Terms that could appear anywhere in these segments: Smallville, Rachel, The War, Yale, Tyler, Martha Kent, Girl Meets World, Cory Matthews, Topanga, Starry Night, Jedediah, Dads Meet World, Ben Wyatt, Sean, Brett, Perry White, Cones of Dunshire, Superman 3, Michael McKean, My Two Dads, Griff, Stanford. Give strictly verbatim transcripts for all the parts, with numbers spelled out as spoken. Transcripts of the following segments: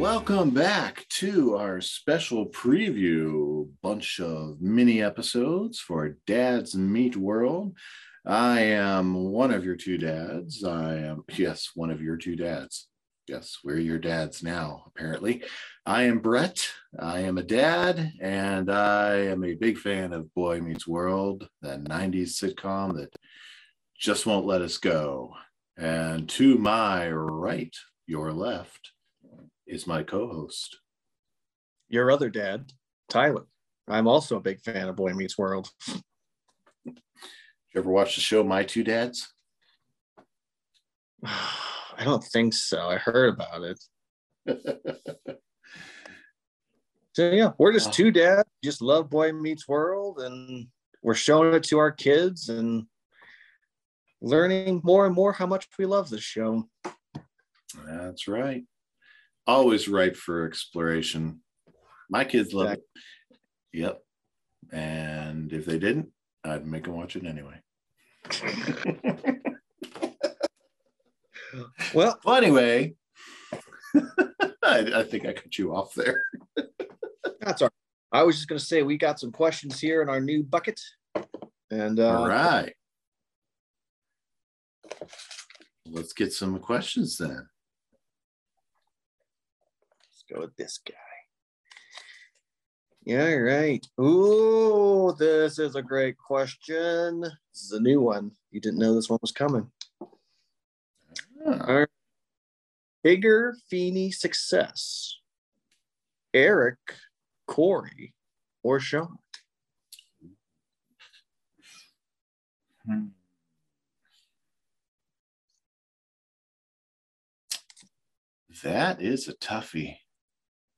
Welcome back to our special preview bunch of mini episodes for Dads Meet World. I am one of your two dads. I am, yes, one of your two dads. Yes, we're your dads now, apparently. I am Brett. I am a dad, and I am a big fan of Boy Meets World, that nineties sitcom that just won't let us go. And to my right, your left, is my co-host, your other dad, Tyler. I'm also a big fan of Boy Meets World. Did you ever watch the show My Two Dads? I don't think so. I heard about it. So yeah, we're just two dads, just love Boy Meets World, and we're showing it to our kids and learning more and more how much we love this show. That's right. Always ripe for exploration. My kids love exactly. it. Yep. And if they didn't, I'd make them watch it anyway. Well, well, anyway, I, I think I cut you off there. That's all right. I was just going to say we got some questions here in our new bucket. And uh, all right. Let's get some questions then. Go with this guy. Yeah, right. Ooh, this is a great question. This is a new one. You didn't know this one was coming. Ah. All right. Bigger Feeny success: Eric, Cory, or Sean? Hmm. That is a toughie.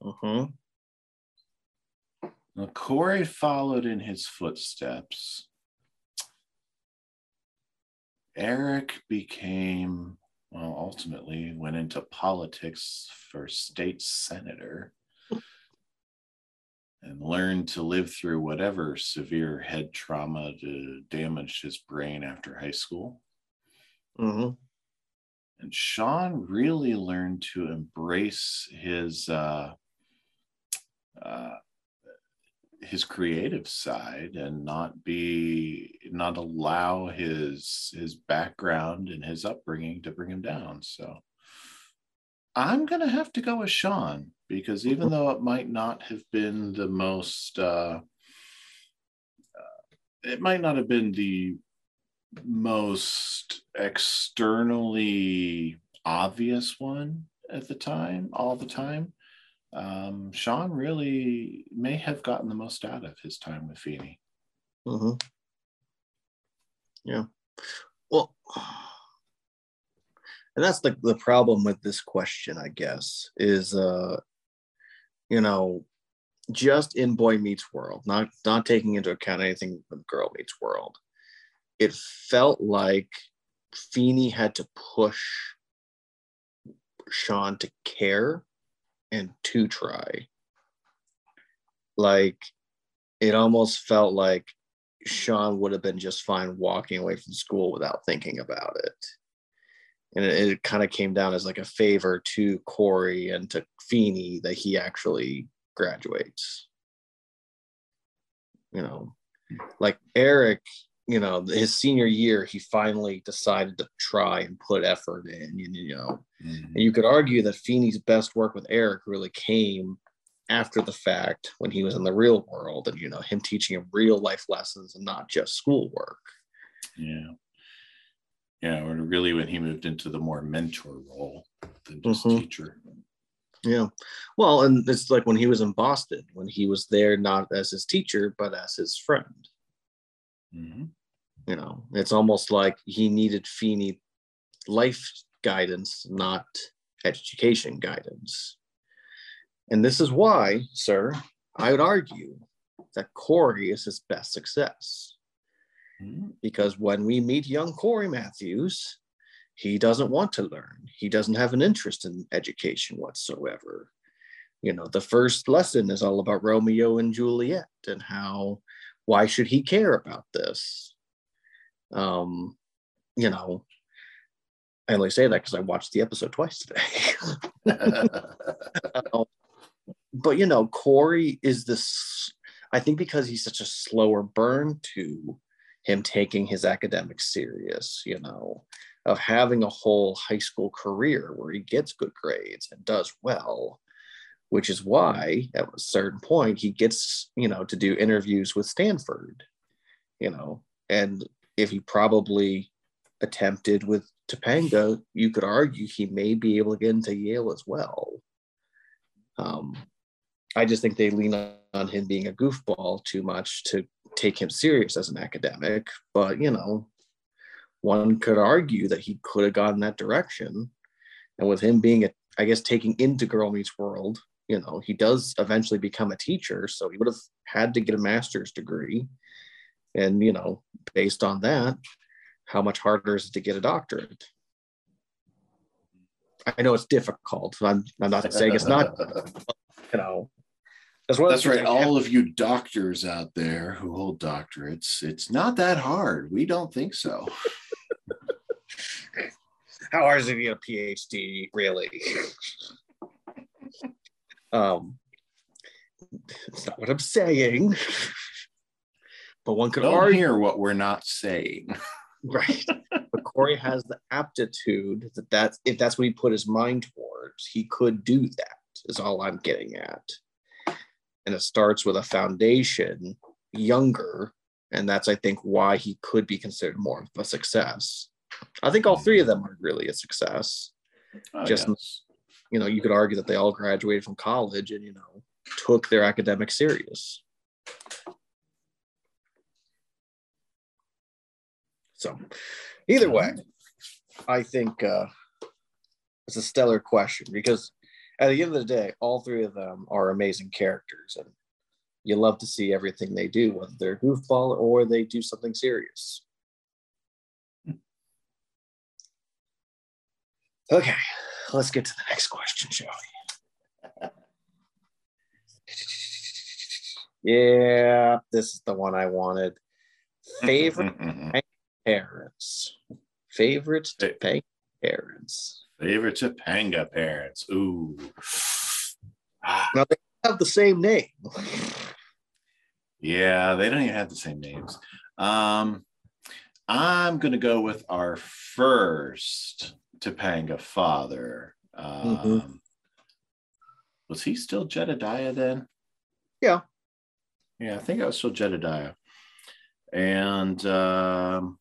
Uh-huh. Now, Cory followed in his footsteps. Eric became, well, ultimately went into politics for state senator and learned to live through whatever severe head trauma to damage his brain after high school. Mm-hmm. And Sean really learned to embrace his uh, uh, his creative side and not be not allow his his background and his upbringing to bring him down. So I'm gonna have to go with Sean, because even though it might not have been the most, uh, uh, it might not have been the most externally obvious one at the time, all the time. Um, Sean really may have gotten the most out of his time with Feeny. Mm-hmm. Yeah. Well, and that's the, the problem with this question, I guess, is, uh, you know, just in Boy Meets World, not, not taking into account anything from Girl Meets World, it felt like Feeny had to push Sean to care and to try. Like, it almost felt like Sean would have been just fine walking away from school without thinking about it. And it, it kind of came down as like a favor to Cory and to Feeny that he actually graduates. You know, like Eric, you know, his senior year, he finally decided to try and put effort in, you know. Mm-hmm. And you could argue that Feeny's best work with Eric really came after the fact, when he was in the real world and, you know, him teaching him real life lessons and not just schoolwork. Yeah. Yeah. Or really when he moved into the more mentor role than just mm-hmm. teacher. Yeah. Well, and it's like when he was in Boston, when he was there, not as his teacher, but as his friend. Mm-hmm. You know, it's almost like he needed Feeny life guidance, not education guidance. And this is why, sir, I would argue that Cory is his best success. Mm-hmm. Because when we meet young Cory Matthews, he doesn't want to learn. He doesn't have an interest in education whatsoever. You know, the first lesson is all about Romeo and Juliet and how, why should he care about this? Um, you know, I only say that because I watched the episode twice today. um, but, you know, Cory is this, I think because he's such a slower burn to him taking his academics serious, you know, of having a whole high school career where he gets good grades and does well, which is why at a certain point he gets, you know, to do interviews with Stanford, you know, and if he probably attempted with Topanga, you could argue he may be able to get into Yale as well. Um, I just think they lean on him being a goofball too much to take him serious as an academic, but, you know, one could argue that he could have gone that direction. And with him being, a, I guess, taking into Girl Meets World, you know, he does eventually become a teacher. So he would have had to get a master's degree. And, you know, based on that, how much harder is it to get a doctorate? I know it's difficult. I'm, I'm not saying it's not, you know. That's, that's right. All of you doctors out there who hold doctorates, it's not that hard. We don't think so. How hard is it to get a P H D, really? um, It's not what I'm saying. But one could don't argue. Hear what we're not saying. Right. But Cory has the aptitude that that's, if that's what he put his mind towards, he could do that, is all I'm getting at. And it starts with a foundation younger. And that's, I think, why he could be considered more of a success. I think all three of them are really a success. Oh, Just, yes. You know, you could argue that they all graduated from college and, you know, took their academic serious. So either way, I think uh, it's a stellar question because at the end of the day, all three of them are amazing characters, and you love to see everything they do, whether they're goofball or they do something serious. Okay, let's get to the next question, shall we? Yeah, this is the one I wanted. Favorite parents. Favorite Topanga parents. Favorite Topanga parents. Ooh. Now they have the same name. Yeah, they don't even have the same names. Um, I'm going to go with our first Topanga father. Um, mm-hmm. Was he still Jedediah then? Yeah. Yeah, I think I was still Jedediah. And, um,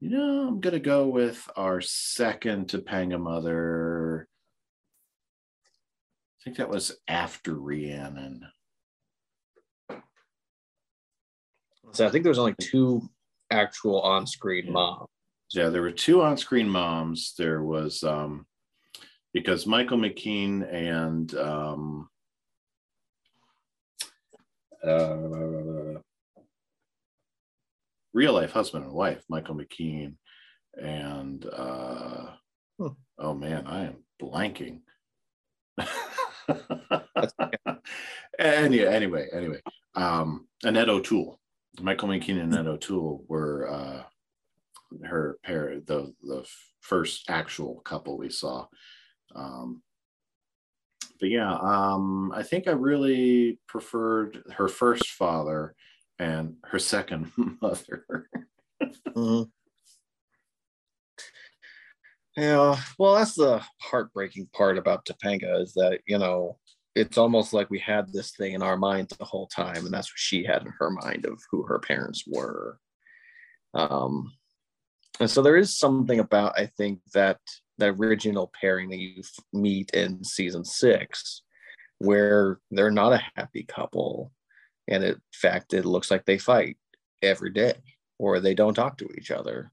you know, I'm going to go with our second Topanga mother. I think that was after Rhiannon. So I think there was only two actual on-screen moms. Yeah, there were two on-screen moms. There was, um, because Michael McKean and... Um, Uh, real life husband and wife, Michael McKean and uh, hmm. oh man, I am blanking. and yeah, anyway, anyway, um, Annette O'Toole, Michael McKean and Annette O'Toole were uh, her pair, the the first actual couple we saw. Um, But yeah, um, I think I really preferred her first father and her second mother. Mm-hmm. Yeah, well, that's the heartbreaking part about Topanga is that, you know, it's almost like we had this thing in our mind the whole time, and that's what she had in her mind of who her parents were. Um, and so there is something about, I think, that the original pairing that you meet in season six, where they're not a happy couple. And in fact, it looks like they fight every day or they don't talk to each other.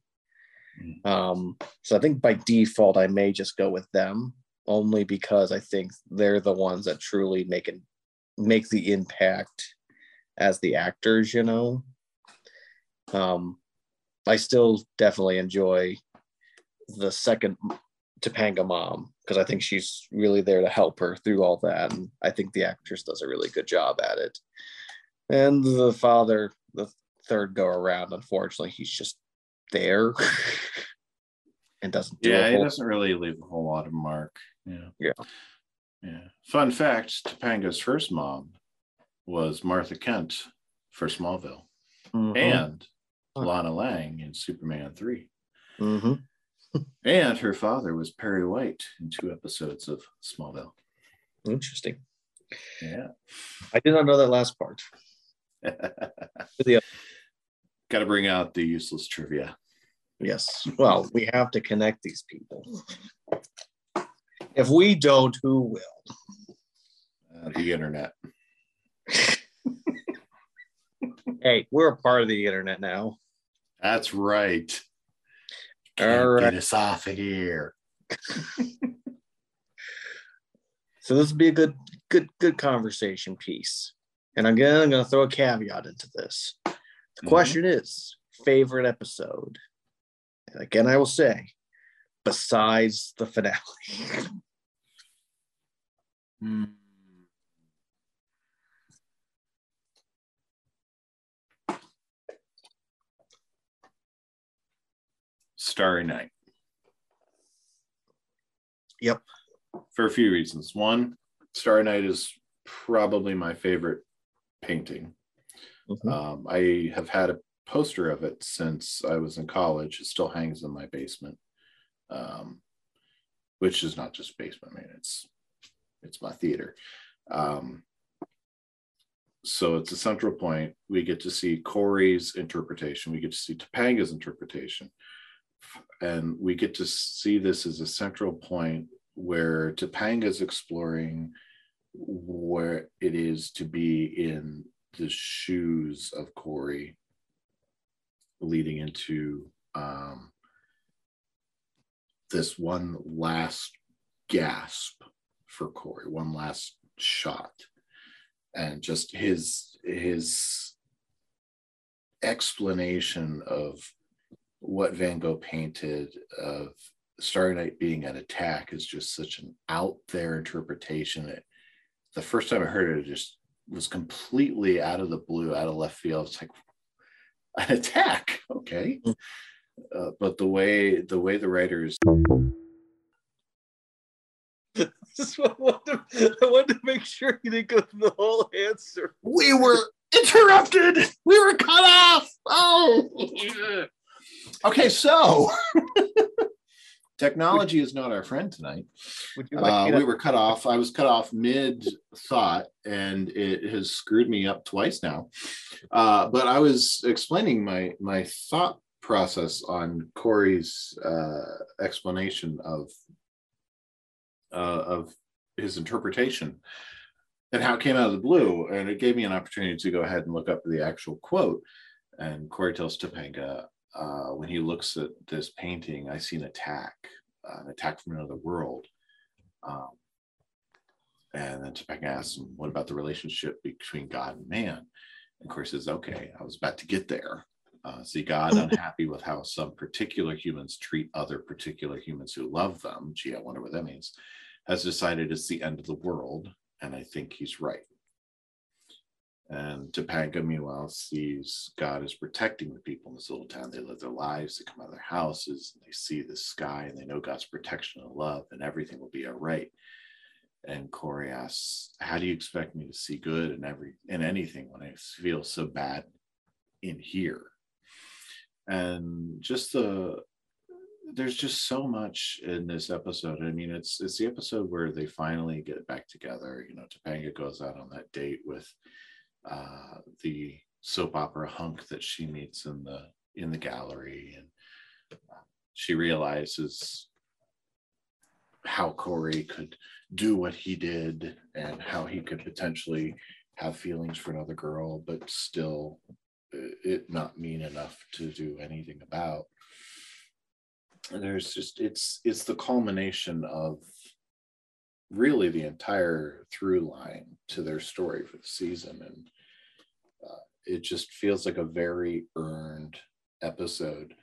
Mm-hmm. Um, so I think by default, I may just go with them only because I think they're the ones that truly make it, make the impact as the actors, you know. Um, I still definitely enjoy the second Topanga mom because I think she's really there to help her through all that, and I think the actress does a really good job at it. And the father, the third go around, unfortunately he's just there. It doesn't do yeah, it doesn't really leave a whole lot of mark. Yeah. Yeah. Yeah. Fun fact, Topanga's first mom was Martha Kent for Smallville. Mm-hmm. And okay. Lana Lang in Superman three. Mm-hmm. And her father was Perry White in two episodes of Smallville. Interesting. Yeah. I did not know that last part. Got to bring out the useless trivia. Yes. Well, we have to connect these people. If we don't, who will? Uh, the internet. Hey, we're a part of the internet now. That's right. Can't All right. Get us off of here. So this would be a good, good, good conversation piece. And again, I'm going to throw a caveat into this. The mm-hmm. question is, favorite episode? And again, I will say, besides the finale. mm. Starry Night. Yep. For a few reasons. One, Starry Night is probably my favorite painting. Mm-hmm. Um, I have had a poster of it since I was in college. It still hangs in my basement, um, which is not just basement. I mean, it's it's my theater. Um, so it's a central point. We get to see Cory's interpretation. We get to see Topanga's interpretation. And we get to see this as a central point where Topanga is exploring where it is to be in the shoes of Cory, leading into um, this one last gasp for Cory, one last shot, and just his his explanation of what Van Gogh painted of Starry Night being an attack is just such an out there interpretation. It, the first time I heard it, it just was completely out of the blue, out of left field. It's like an attack, okay. Uh, but the way the way the writers, I just want to, I wanted to make sure you didn't go through the whole answer. We were interrupted. We were cut off. Oh, yeah. Okay. So. Technology is not our friend tonight. Like uh, we were cut off. I was cut off mid-thought, and it has screwed me up twice now. Uh, but I was explaining my my thought process on Cory's uh, explanation of uh, of his interpretation and how it came out of the blue. And it gave me an opportunity to go ahead and look up the actual quote. And Cory tells Topanga, Uh, when he looks at this painting, I see an attack, uh, an attack from another world. Um, and then Topanga asks him, what about the relationship between God and man? And Cory says, okay, I was about to get there. Uh, see, God unhappy with how some particular humans treat other particular humans who love them, gee, I wonder what that means, has decided it's the end of the world, and I think he's right. And Topanga, meanwhile, sees God is protecting the people in this little town. They live their lives, they come out of their houses, and they see the sky, and they know God's protection and love, and everything will be all right. And Cory asks, how do you expect me to see good in, every, in anything when I feel so bad in here? And just the, there's just so much in this episode. I mean, it's, it's the episode where they finally get back together. You know, Topanga goes out on that date with uh the soap opera hunk that she meets in the in the gallery, and she realizes how Cory could do what he did and how he could potentially have feelings for another girl but still it not mean enough to do anything about. And there's just it's it's the culmination of really the entire through line to their story for the season. And uh, it just feels like a very earned episode.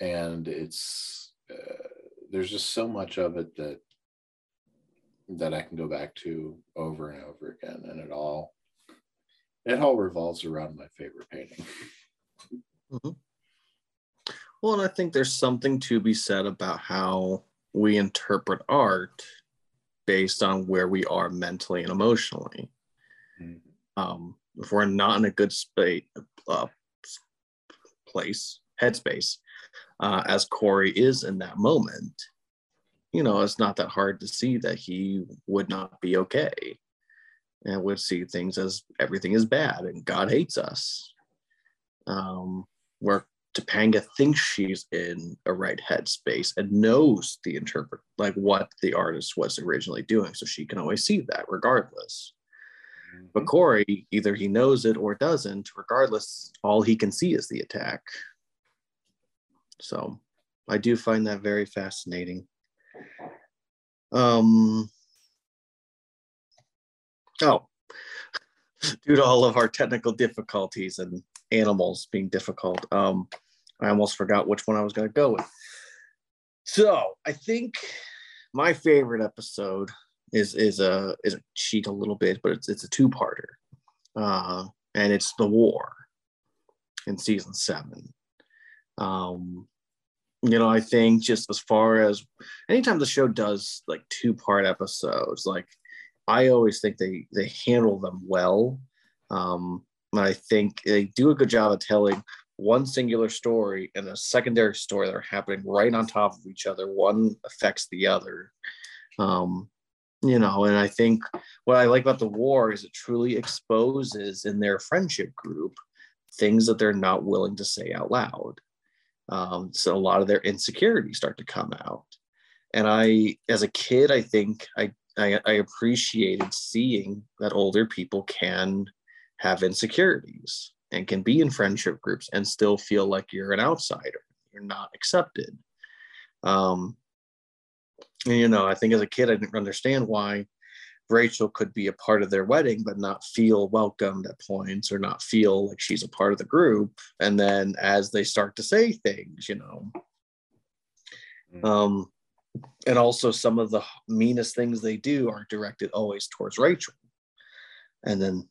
And it's, uh, there's just so much of it that, that I can go back to over and over again. And it all, it all revolves around my favorite painting. Mm-hmm. Well, and I think there's something to be said about how we interpret art based on where we are mentally and emotionally. Mm-hmm. Um, if we're not in a good space, uh, place, headspace, uh, as Cory is in that moment, you know, it's not that hard to see that he would not be okay and would see things as everything is bad and God hates us. Um, where Topanga thinks she's in a right headspace and knows the interpret, like what the artist was originally doing. So she can always see that regardless. Mm-hmm. But Cory, either he knows it or doesn't, regardless, all he can see is the attack. So I do find that very fascinating. Um, oh, due to all of our technical difficulties and animals being difficult, um, I almost forgot which one I was going to go with. So I think my favorite episode is is a is a cheat a little bit, but it's it's a two-parter, uh, and it's The War in season seven. Um, you know, I think just as far as anytime the show does like two-part episodes, like I always think they they handle them well. Um, I think they do a good job of telling one singular story and a secondary story that are happening right on top of each other. One affects the other, um, you know, and I think what I like about The War is it truly exposes in their friendship group things that they're not willing to say out loud. Um, so a lot of their insecurities start to come out. And I, as a kid, I think I, I, I appreciated seeing that older people can have insecurities and can be in friendship groups and still feel like you're an outsider, you're not accepted. Um, and, you know, I think as a kid, I didn't understand why Rachel could be a part of their wedding, but not feel welcomed at points or not feel like she's a part of the group. And then as they start to say things, you know, um, and also some of the meanest things they do are directed always towards Rachel. And then,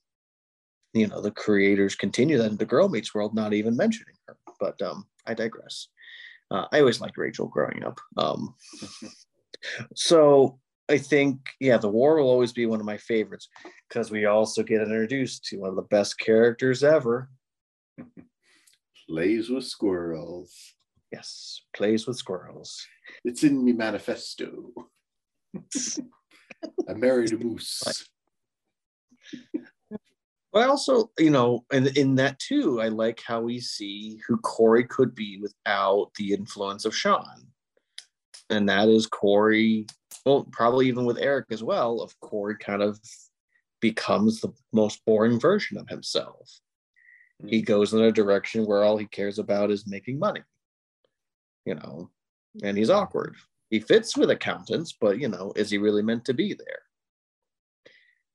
you know, the creators continue that in The Girl Meets World, not even mentioning her, but um, I digress. Uh, I always liked Rachel growing up. Um, so I think, yeah, The War will always be one of my favorites because we also get introduced to one of the best characters ever. Plays with squirrels. Yes, plays with squirrels. It's in me manifesto. I married a moose. But I also, you know, and in that too, I like how we see who Cory could be without the influence of Sean. And that is Cory, well, probably even with Eric as well, of Cory kind of becomes the most boring version of himself. Mm-hmm. He goes in a direction where all he cares about is making money, you know, and he's awkward. He fits with accountants, but, you know, is he really meant to be there?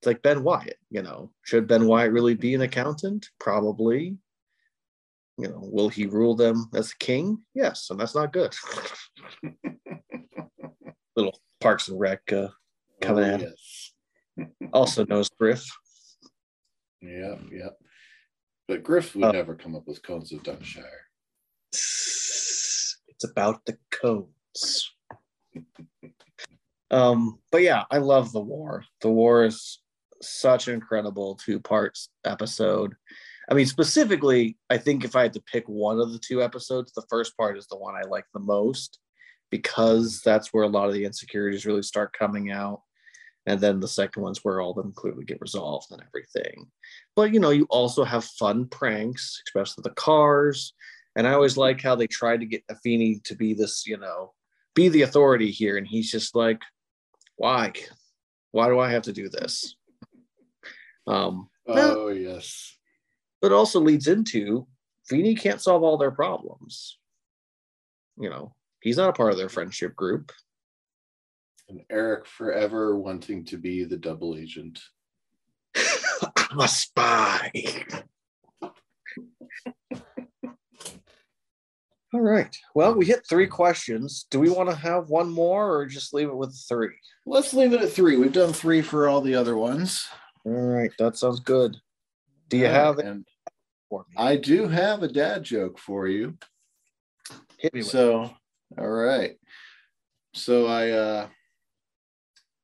It's like Ben Wyatt, you know, should Ben Wyatt really be an accountant? Probably. You know, will he rule them as king? Yes, and that's not good. Little Parks and Rec uh, coming oh, at yes. him. Also knows Griff. Yeah, yeah. But Griff would uh, never come up with Cones of Dunshire. It's about the cones. Um, but yeah, I love The War. The War is such an incredible two-parts episode. I mean, specifically, I think if I had to pick one of the two episodes, the first part is the one I like the most because that's where a lot of the insecurities really start coming out. And then the second one's where all of them clearly get resolved and everything. But, you know, you also have fun pranks, especially the cars. And I always like how they tried to get Feeny to be this, you know, be the authority here. And he's just like, why? Why do I have to do this? Um, oh, that, yes. But also leads into Feeny can't solve all their problems. You know, he's not a part of their friendship group. And Eric forever wanting to be the double agent. I'm a spy. All right. Well, we hit three questions. Do we want to have one more or just leave it with three? Let's leave it at three. We've done three for all the other ones. All right. That sounds good. Do you all have right, it? I do have a dad joke for you. Hit me with so, it. All right. So I, uh,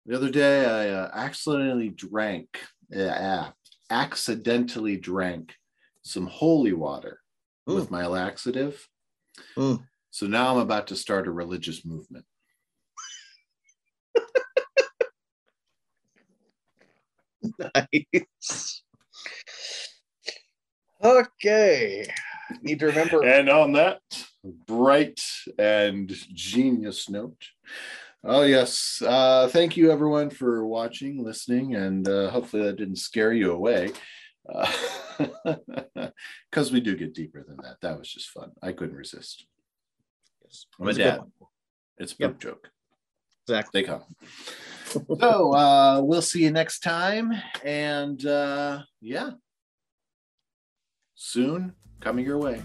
the other day I uh, accidentally drank, yeah, accidentally drank some holy water Ooh. with my laxative. Ooh. So now I'm about to start a religious movement. Nice. Okay. Need to remember. And on that bright and genius note. Oh, yes. Uh, thank you, everyone, for watching, listening, and uh, hopefully that didn't scare you away. Because uh, we do get deeper than that. That was just fun. I couldn't resist. Yes. I'm a dad. It's a poop joke. Exactly. They come. So uh, we'll see you next time. And uh, yeah. Soon, coming your way.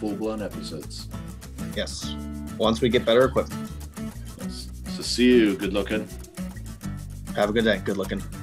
Full-blown episodes. Yes. Once we get better equipment. Yes. So see you. Good looking. Have a good day. Good looking.